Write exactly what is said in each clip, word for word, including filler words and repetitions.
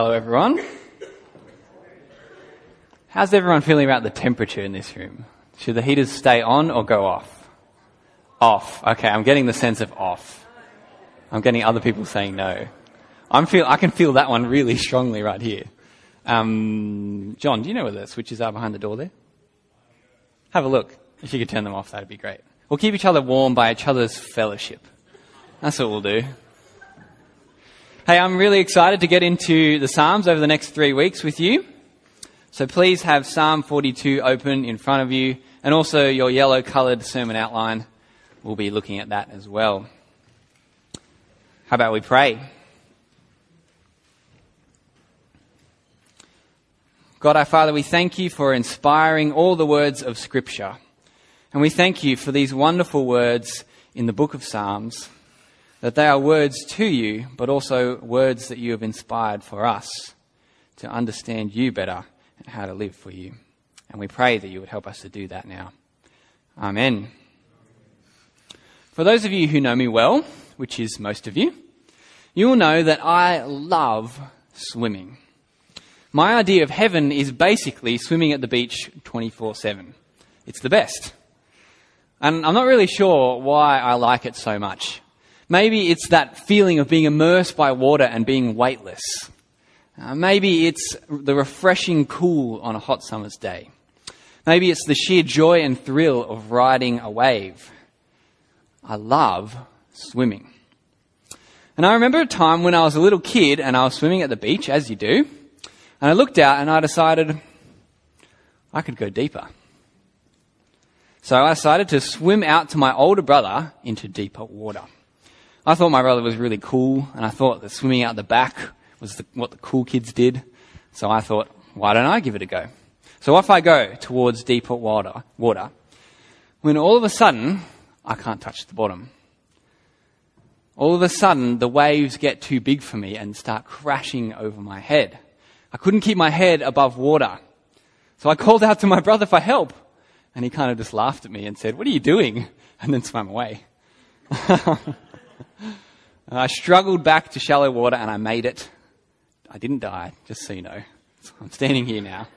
Hello, everyone. How's everyone feeling about the temperature in this room? Should the heaters stay on or go off? Off. Okay, I'm getting the sense of off. I'm getting other people saying no. I'm feel I can feel that one really strongly right here. Um, John, do you know where the switches are behind the door there? Have a look. If you could turn them off, that'd be great. We'll keep each other warm by each other's fellowship. That's what we'll do. Hey, I'm really excited to get into the Psalms over the next three weeks with you. So please have Psalm forty-two open in front of you, and also your yellow-coloured sermon outline. We'll be looking at that as well. How about we pray? God, our Father, we thank you for inspiring all the words of Scripture. And we thank you for these wonderful words in the book of Psalms, that they are words to you, but also words that you have inspired for us to understand you better and how to live for you. And we pray that you would help us to do that now. Amen. For those of you who know me well, which is most of you, you will know that I love swimming. My idea of heaven is basically swimming at the beach twenty-four seven. It's the best. And I'm not really sure why I like it so much. Maybe it's that feeling of being immersed by water and being weightless. Uh, maybe it's the refreshing cool on a hot summer's day. Maybe it's the sheer joy and thrill of riding a wave. I love swimming. And I remember a time when I was a little kid and I was swimming at the beach, as you do, and I looked out and I decided I could go deeper. So I decided to swim out to my older brother into deeper water. I thought my brother was really cool, and I thought that swimming out the back was the, what the cool kids did. So I thought, why don't I give it a go? So off I go towards deeper water, water, when all of a sudden, I can't touch the bottom. All of a sudden, the waves get too big for me and start crashing over my head. I couldn't keep my head above water. So I called out to my brother for help, and he kind of just laughed at me and said, "What are you doing?" And then swam away. I struggled back to shallow water and I made it. I didn't die, just so you know. I'm standing here now.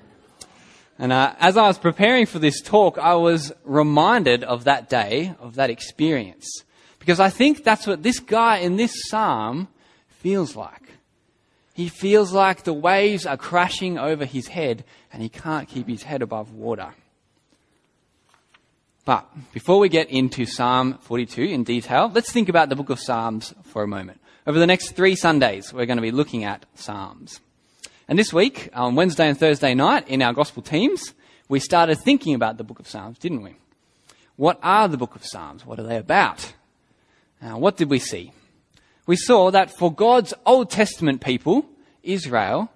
And uh, as I was preparing for this talk, I was reminded of that day, of that experience. Because I think that's what this guy in this psalm feels like. He feels like the waves are crashing over his head and he can't keep his head above water. But before we get into Psalm forty-two in detail, let's think about the book of Psalms for a moment. Over the next three Sundays, we're going to be looking at Psalms. And this week, on Wednesday and Thursday night, in our gospel teams, we started thinking about the book of Psalms, didn't we? What are the book of Psalms? What are they about? Now, what did we see? We saw that for God's Old Testament people, Israel,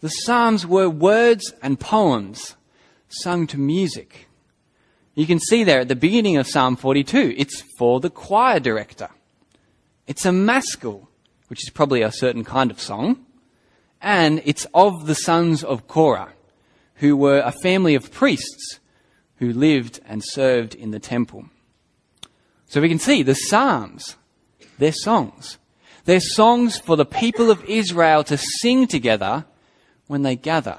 the Psalms were words and poems sung to music. You can see there at the beginning of Psalm forty-two, it's for the choir director. It's a maskil, which is probably a certain kind of song, and it's of the sons of Korah, who were a family of priests who lived and served in the temple. So we can see the Psalms, they're songs. They're songs for the people of Israel to sing together when they gather.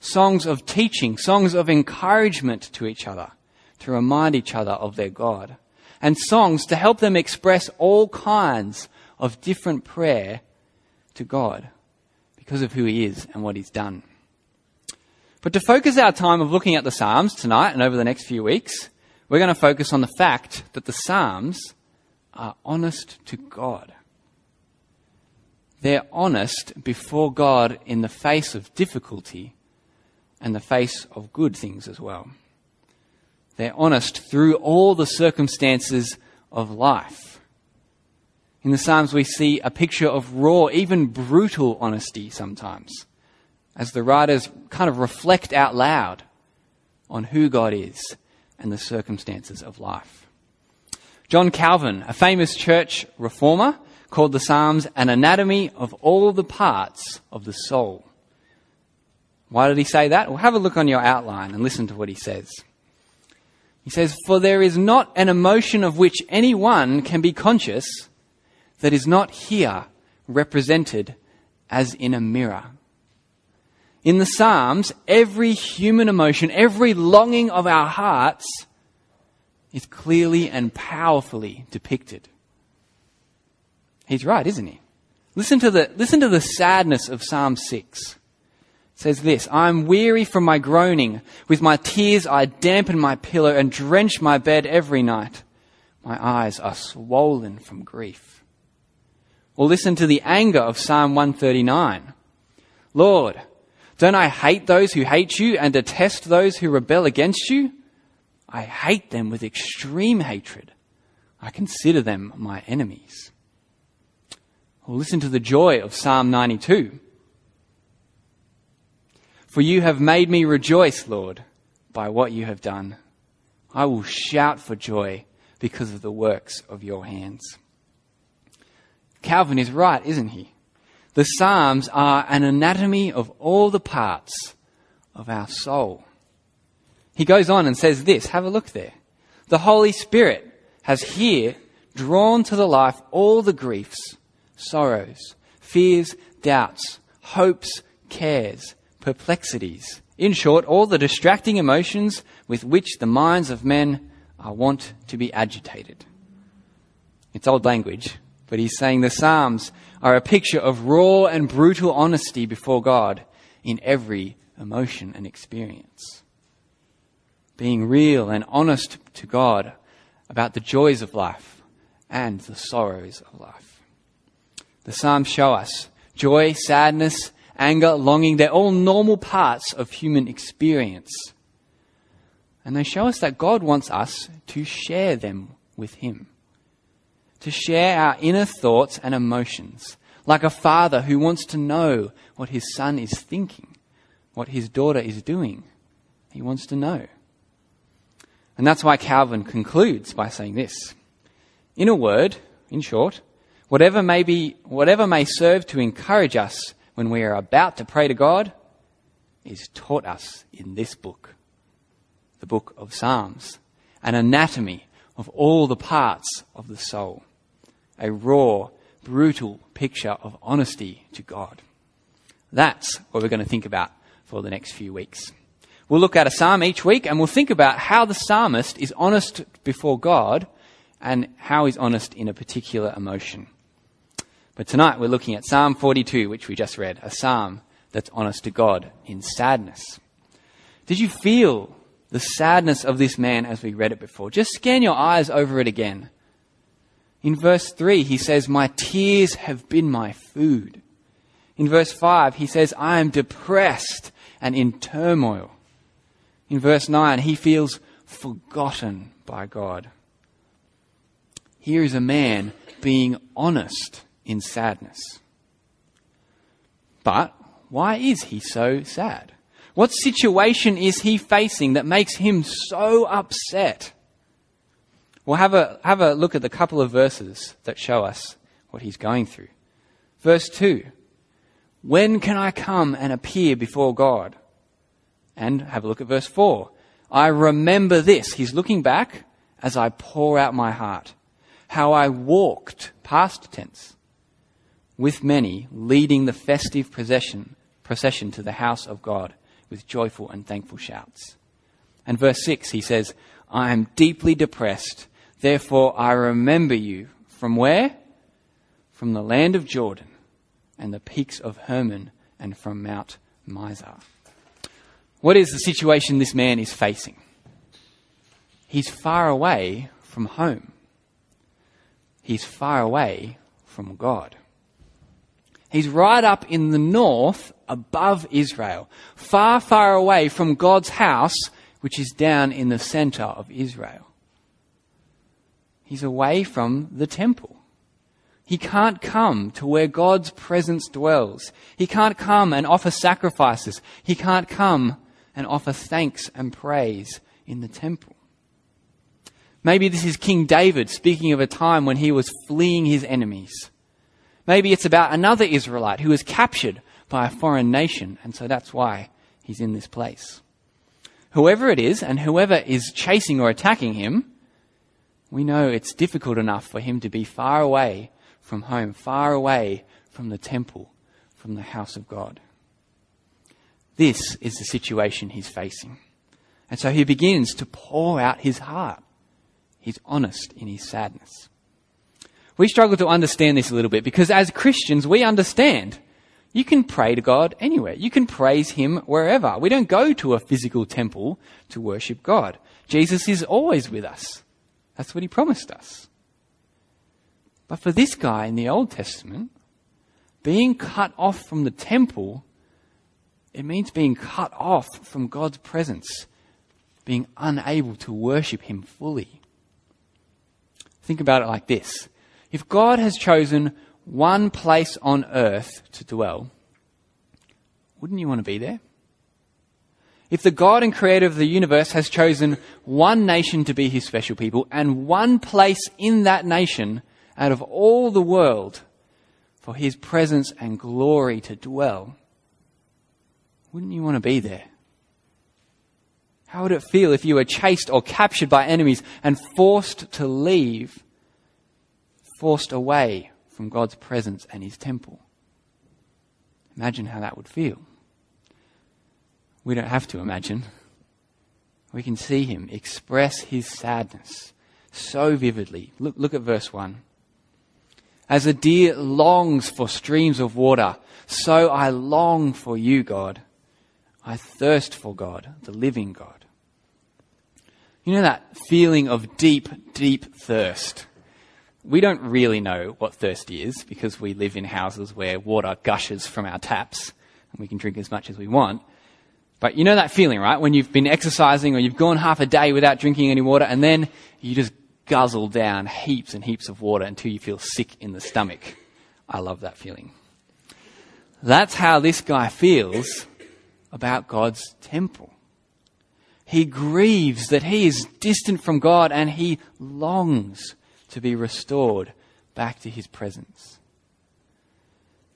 Songs of teaching, songs of encouragement to each other, to remind each other of their God, and songs to help them express all kinds of different prayer to God because of who he is and what he's done. But to focus our time of looking at the Psalms tonight and over the next few weeks, we're going to focus on the fact that the Psalms are honest to God. They're honest before God in the face of difficulty and the face of good things as well. They're honest through all the circumstances of life. In the Psalms we see a picture of raw, even brutal honesty sometimes, as the writers kind of reflect out loud on who God is and the circumstances of life. John Calvin, a famous church reformer, called the Psalms an anatomy of all the parts of the soul. Why did he say that? Well, have a look on your outline and listen to what he says. He says, "For there is not an emotion of which anyone can be conscious that is not here represented as in a mirror. In the Psalms, every human emotion, every longing of our hearts is clearly and powerfully depicted. He's right, isn't he? Listen to the, listen to the sadness of Psalm six. It says this, "I am weary from my groaning. With my tears I dampen my pillow and drench my bed every night. My eyes are swollen from grief." Or listen to the anger of Psalm one thirty-nine. "Lord, don't I hate those who hate you and detest those who rebel against you? I hate them with extreme hatred. I consider them my enemies." Or listen to the joy of Psalm ninety-two. "For you have made me rejoice, Lord, by what you have done. I will shout for joy because of the works of your hands." Calvin is right, isn't he? The Psalms are an anatomy of all the parts of our soul. He goes on and says this, have a look there. "The Holy Spirit has here drawn to the life all the griefs, sorrows, fears, doubts, hopes, cares, perplexities. In short, all the distracting emotions with which the minds of men are wont to be agitated." It's old language, but he's saying the Psalms are a picture of raw and brutal honesty before God in every emotion and experience. Being real and honest to God about the joys of life and the sorrows of life. The Psalms show us joy, sadness, anger, longing, they're all normal parts of human experience. And they show us that God wants us to share them with Him. To share our inner thoughts and emotions. Like a father who wants to know what his son is thinking. What his daughter is doing. He wants to know. And that's why Calvin concludes by saying this. In a word, in short, whatever may be, whatever may serve to encourage us when we are about to pray to God, is taught us in this book, the book of Psalms, an anatomy of all the parts of the soul, a raw, brutal picture of honesty to God. That's what we're going to think about for the next few weeks. We'll look at a psalm each week and we'll think about how the psalmist is honest before God and how he's honest in a particular emotion. But tonight we're looking at Psalm forty-two, which we just read, a psalm that's honest to God in sadness. Did you feel the sadness of this man as we read it before? Just scan your eyes over it again. In verse three, he says, "My tears have been my food." In verse five, he says, "I am depressed and in turmoil." In verse nine, he feels forgotten by God. Here is a man being honest in sadness. But why is he so sad? What situation is he facing that makes him so upset? Well, have a, have a look at the couple of verses that show us what he's going through. Verse two, "When can I come and appear before God?" And have a look at verse four, "I remember this." He's looking back, "as I pour out my heart, how I walked," past tense, "with many, leading the festive procession, procession to the house of God with joyful and thankful shouts." And verse six, he says, "I am deeply depressed, therefore I remember you." From where? From the land of Jordan and the peaks of Hermon and from Mount Mizar. What is the situation this man is facing? He's far away from home. He's far away from God. He's right up in the north, above Israel, far, far away from God's house, which is down in the center of Israel. He's away from the temple. He can't come to where God's presence dwells. He can't come and offer sacrifices. He can't come and offer thanks and praise in the temple. Maybe this is King David speaking of a time when he was fleeing his enemies. Maybe it's about another Israelite who was captured by a foreign nation, and so that's why he's in this place. Whoever it is, and whoever is chasing or attacking him, we know it's difficult enough for him to be far away from home, far away from the temple, from the house of God. This is the situation he's facing. And so he begins to pour out his heart. He's honest in his sadness. We struggle to understand this a little bit because as Christians, we understand you can pray to God anywhere. You can praise him wherever. We don't go to a physical temple to worship God. Jesus is always with us. That's what he promised us. But for this guy in the Old Testament, being cut off from the temple, it means being cut off from God's presence, being unable to worship him fully. Think about it like this. If God has chosen one place on earth to dwell, wouldn't you want to be there? If the God and creator of the universe has chosen one nation to be his special people and one place in that nation out of all the world for his presence and glory to dwell, wouldn't you want to be there? How would it feel if you were chased or captured by enemies and forced to leave, forced away from God's presence and his temple? Imagine how that would feel. We don't have to imagine. We can see him express his sadness so vividly. Look, look at verse one. As a deer longs for streams of water, so I long for you, God. I thirst for God, the living God. You know that feeling of deep, deep thirst? We don't really know what thirst is because we live in houses where water gushes from our taps and we can drink as much as we want. But you know that feeling, right? When you've been exercising or you've gone half a day without drinking any water and then you just guzzle down heaps and heaps of water until you feel sick in the stomach. I love that feeling. That's how this guy feels about God's temple. He grieves that he is distant from God and he longs to be restored back to his presence.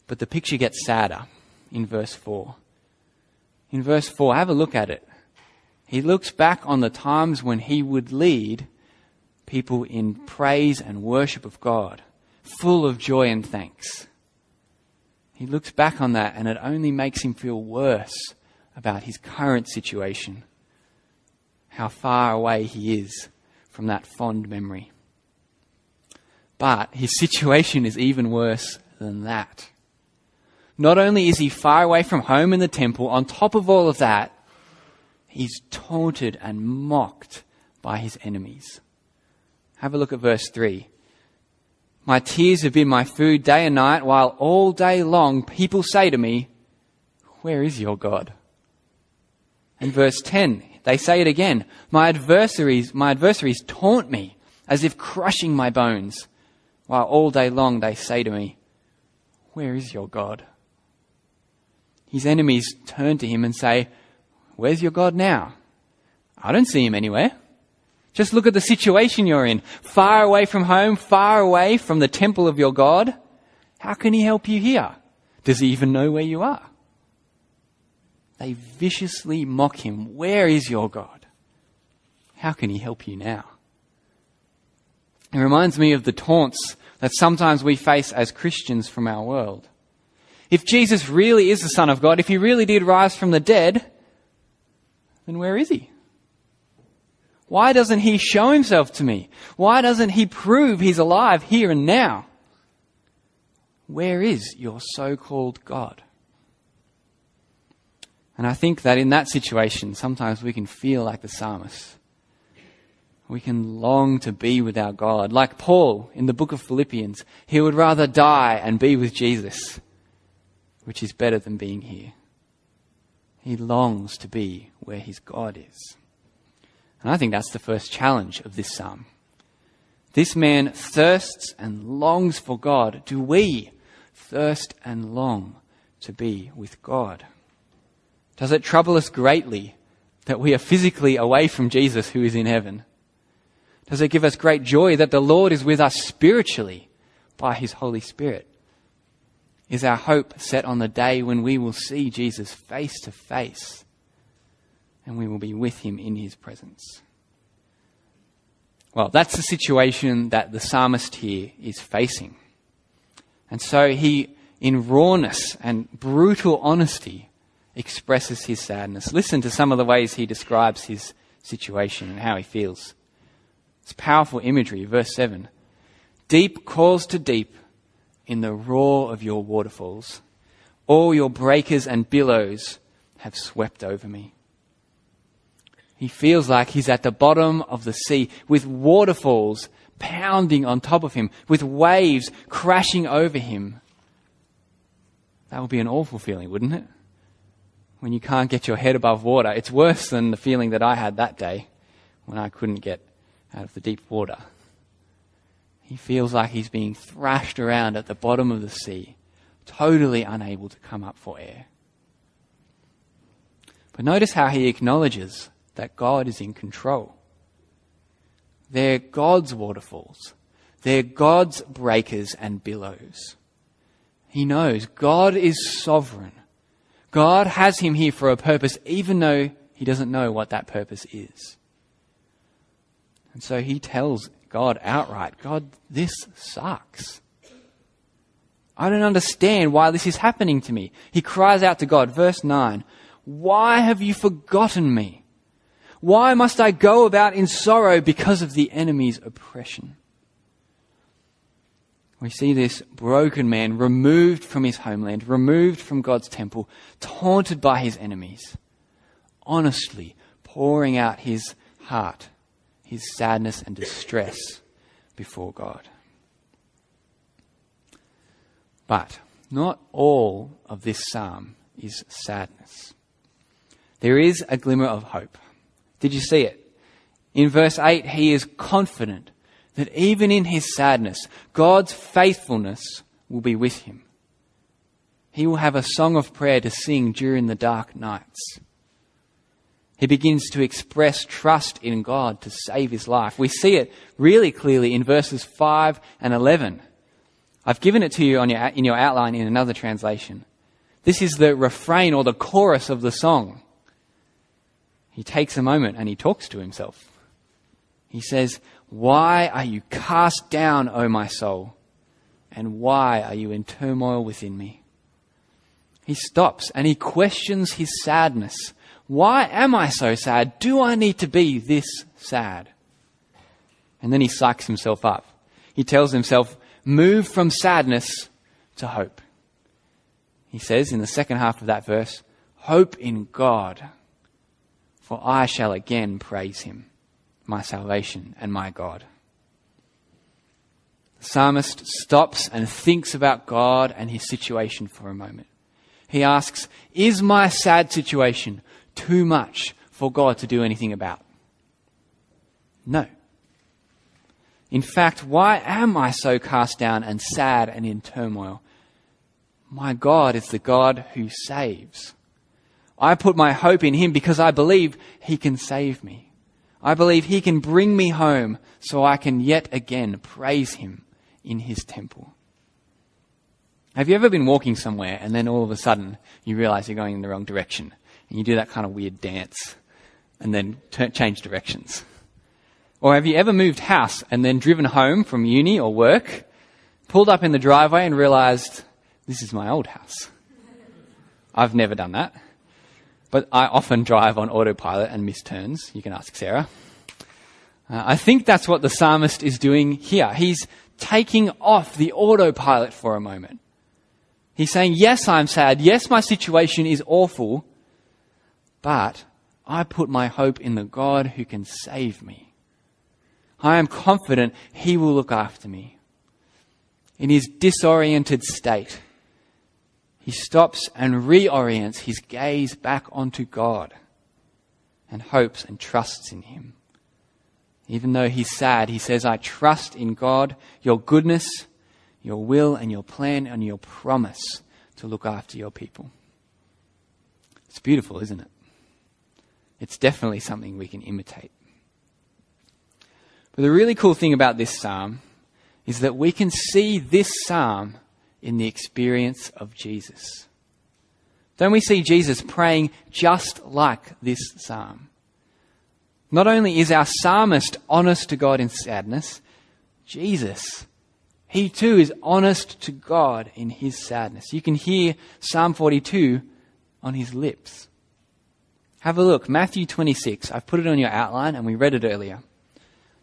But the picture gets sadder in verse four. In verse four, have a look at it. He looks back on the times when he would lead people in praise and worship of God, full of joy and thanks. He looks back on that and it only makes him feel worse about his current situation, how far away he is from that fond memory. But his situation is even worse than that. Not only is he far away from home and the temple, on top of all of that, he's taunted and mocked by his enemies. Have a look at verse three. My tears have been my food day and night, while all day long people say to me, where is your God? And verse ten, they say it again. My adversaries, my adversaries taunt me as if crushing my bones, while all day long they say to me, where is your God? His enemies turn to him and say, where's your God now? I don't see him anywhere. Just look at the situation you're in. Far away from home, far away from the temple of your God. How can he help you here? Does he even know where you are? They viciously mock him. Where is your God? How can he help you now? It reminds me of the taunts that sometimes we face as Christians from our world. If Jesus really is the Son of God, if he really did rise from the dead, then where is he? Why doesn't he show himself to me? Why doesn't he prove he's alive here and now? Where is your so-called God? And I think that in that situation, sometimes we can feel like the psalmist. We can long to be with our God. Like Paul in the book of Philippians, he would rather die and be with Jesus, which is better than being here. He longs to be where his God is. And I think that's the first challenge of this psalm. This man thirsts and longs for God. Do we thirst and long to be with God? Does it trouble us greatly that we are physically away from Jesus who is in heaven? Does it give us great joy that the Lord is with us spiritually by his Holy Spirit? Is our hope set on the day when we will see Jesus face to face and we will be with him in his presence? Well, that's the situation that the psalmist here is facing. And so he in rawness and brutal honesty, expresses his sadness. Listen to some of the ways he describes his situation and how he feels. It's powerful imagery. Verse seven. Deep calls to deep in the roar of your waterfalls. All your breakers and billows have swept over me. He feels like he's at the bottom of the sea with waterfalls pounding on top of him, with waves crashing over him. That would be an awful feeling, wouldn't it? When you can't get your head above water. It's worse than the feeling that I had that day when I couldn't get out of the deep water. He feels like he's being thrashed around at the bottom of the sea, totally unable to come up for air. But notice how he acknowledges that God is in control. They're God's waterfalls. They're God's breakers and billows. He knows God is sovereign. God has him here for a purpose, even though he doesn't know what that purpose is. And so he tells God outright, God, this sucks. I don't understand why this is happening to me. He cries out to God, verse nine, why have you forgotten me? Why must I go about in sorrow because of the enemy's oppression? We see this broken man removed from his homeland, removed from God's temple, taunted by his enemies, honestly pouring out his heart, his sadness and distress before God. But not all of this psalm is sadness. There is a glimmer of hope. Did you see it? In verse eight, he is confident that even in his sadness, God's faithfulness will be with him. He will have a song of prayer to sing during the dark nights. He begins to express trust in God to save his life. We see it really clearly in verses five and eleven. I've given it to you on your, in your outline in another translation. This is the refrain or the chorus of the song. He takes a moment and he talks to himself. He says, why are you cast down, O my soul? And why are you in turmoil within me? He stops and he questions his sadness. Why am I so sad? Do I need to be this sad? And then he psychs himself up. He tells himself, move from sadness to hope. He says in the second half of that verse, hope in God, for I shall again praise him, my salvation and my God. The psalmist stops and thinks about God and his situation for a moment. He asks, is my sad situation too much for God to do anything about? No. In fact, why am I so cast down and sad and in turmoil? My God is the God who saves. I put my hope in him because I believe he can save me. I believe he can bring me home so I can yet again praise him in his temple. Have you ever been walking somewhere and then all of a sudden you realize you're going in the wrong direction and you do that kind of weird dance and then turn, change directions? Or have you ever moved house and then driven home from uni or work, pulled up in the driveway and realized this is my old house? I've never done that. But I often drive on autopilot and miss turns. You can ask Sarah. Uh, I think that's what the psalmist is doing here. He's taking off the autopilot for a moment. He's saying, yes, I'm sad. Yes, my situation is awful. But I put my hope in the God who can save me. I am confident he will look after me. In his disoriented state, he stops and reorients his gaze back onto God and hopes and trusts in him. Even though he's sad, he says, I trust in God, your goodness, your will and your plan and your promise to look after your people. It's beautiful, isn't it? It's definitely something we can imitate. But the really cool thing about this psalm is that we can see this psalm in the experience of Jesus. Don't we see Jesus praying just like this psalm? Not only is our psalmist honest to God in sadness, Jesus He too is honest to God in his sadness. You can hear Psalm forty-two on his lips. Have a look. Matthew twenty-six. I've put it on your outline and we read it earlier.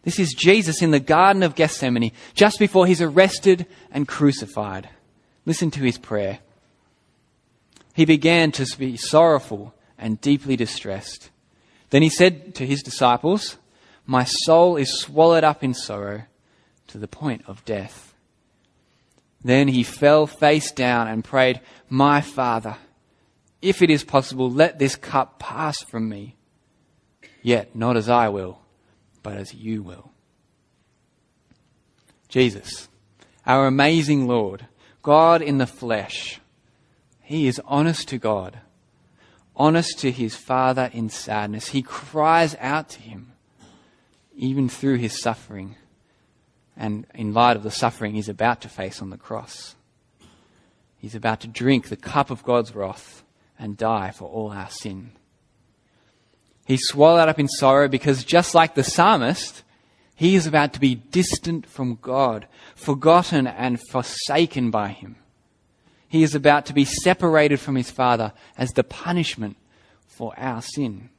This is Jesus in the Garden of Gethsemane, just before he's arrested and crucified. Listen to his prayer. He began to be sorrowful and deeply distressed. Then he said to his disciples, "My soul is swallowed up in sorrow to the point of death." Then he fell face down and prayed, "My Father, if it is possible, let this cup pass from me. Yet not as I will, but as you will." Jesus, our amazing Lord, God in the flesh, he is honest to God, honest to his Father in sadness. He cries out to him, even through his suffering, and in light of the suffering he's about to face on the cross. He's about to drink the cup of God's wrath and die for all our sin. He's swallowed up in sorrow because, just like the psalmist, he is about to be distant from God, forgotten and forsaken by him. He is about to be separated from his Father as the punishment for our sin.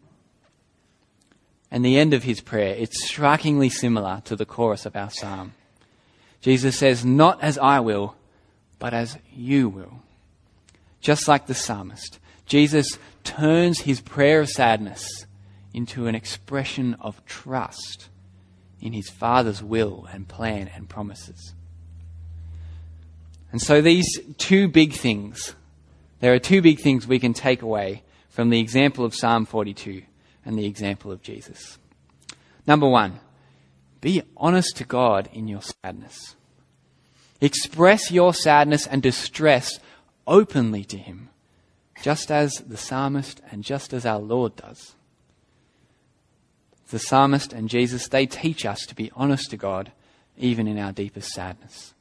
And the end of his prayer, it's strikingly similar to the chorus of our psalm. Jesus says, "Not as I will, but as you will." Just like the psalmist, Jesus turns his prayer of sadness into an expression of trust in his Father's will and plan and promises. And so these two big things, there are two big things we can take away from the example of Psalm forty-two and the example of Jesus. Number one, be honest to God in your sadness. Express your sadness and distress openly to him, just as the psalmist and just as our Lord does. The psalmist and Jesus, they teach us to be honest to God, even in our deepest sadness.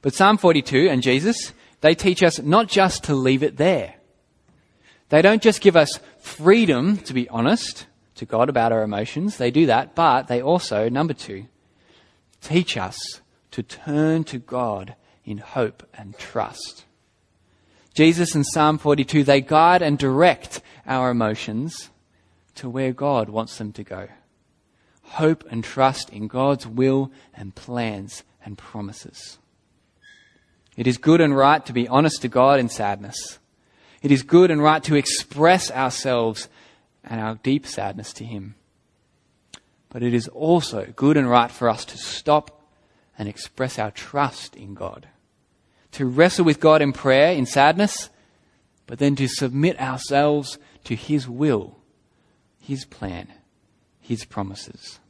But Psalm forty-two and Jesus, they teach us not just to leave it there. They don't just give us freedom to be honest to God about our emotions. They do that, but they also, number two, teach us to turn to God in hope and trust. Jesus and Psalm forty-two, they guide and direct our emotions to where God wants them to go. Hope and trust in God's will and plans and promises. It is good and right to be honest to God in sadness. It is good and right to express ourselves and our deep sadness to him. But it is also good and right for us to stop and express our trust in God, to wrestle with God in prayer, in sadness, but then to submit ourselves to his will, his plan, his promises.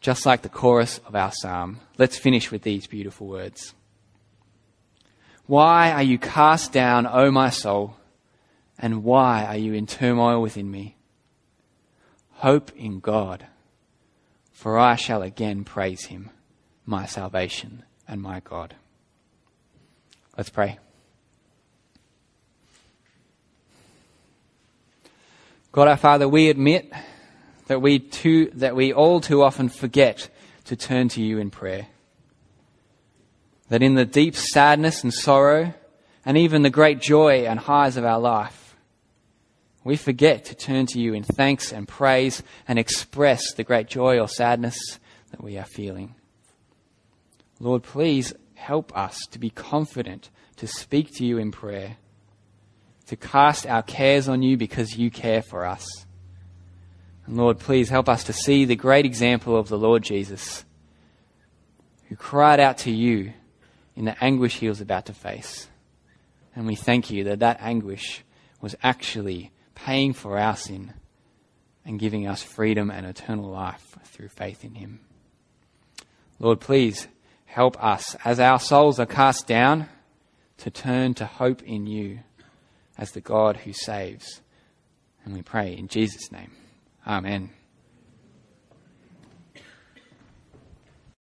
Just like the chorus of our psalm, let's finish with these beautiful words. "Why are you cast down, O my soul? And why are you in turmoil within me? Hope in God, for I shall again praise him, my salvation and my God." Let's pray. God our Father, we admit that we too, that we all too often forget to turn to you in prayer. That in the deep sadness and sorrow, and even the great joy and highs of our life, we forget to turn to you in thanks and praise and express the great joy or sadness that we are feeling. Lord, please help us to be confident to speak to you in prayer, to cast our cares on you because you care for us. And Lord, please help us to see the great example of the Lord Jesus, who cried out to you in the anguish he was about to face. And we thank you that that anguish was actually paying for our sin and giving us freedom and eternal life through faith in him. Lord, please help us as our souls are cast down to turn to hope in you as the God who saves. And we pray in Jesus' name. Amen.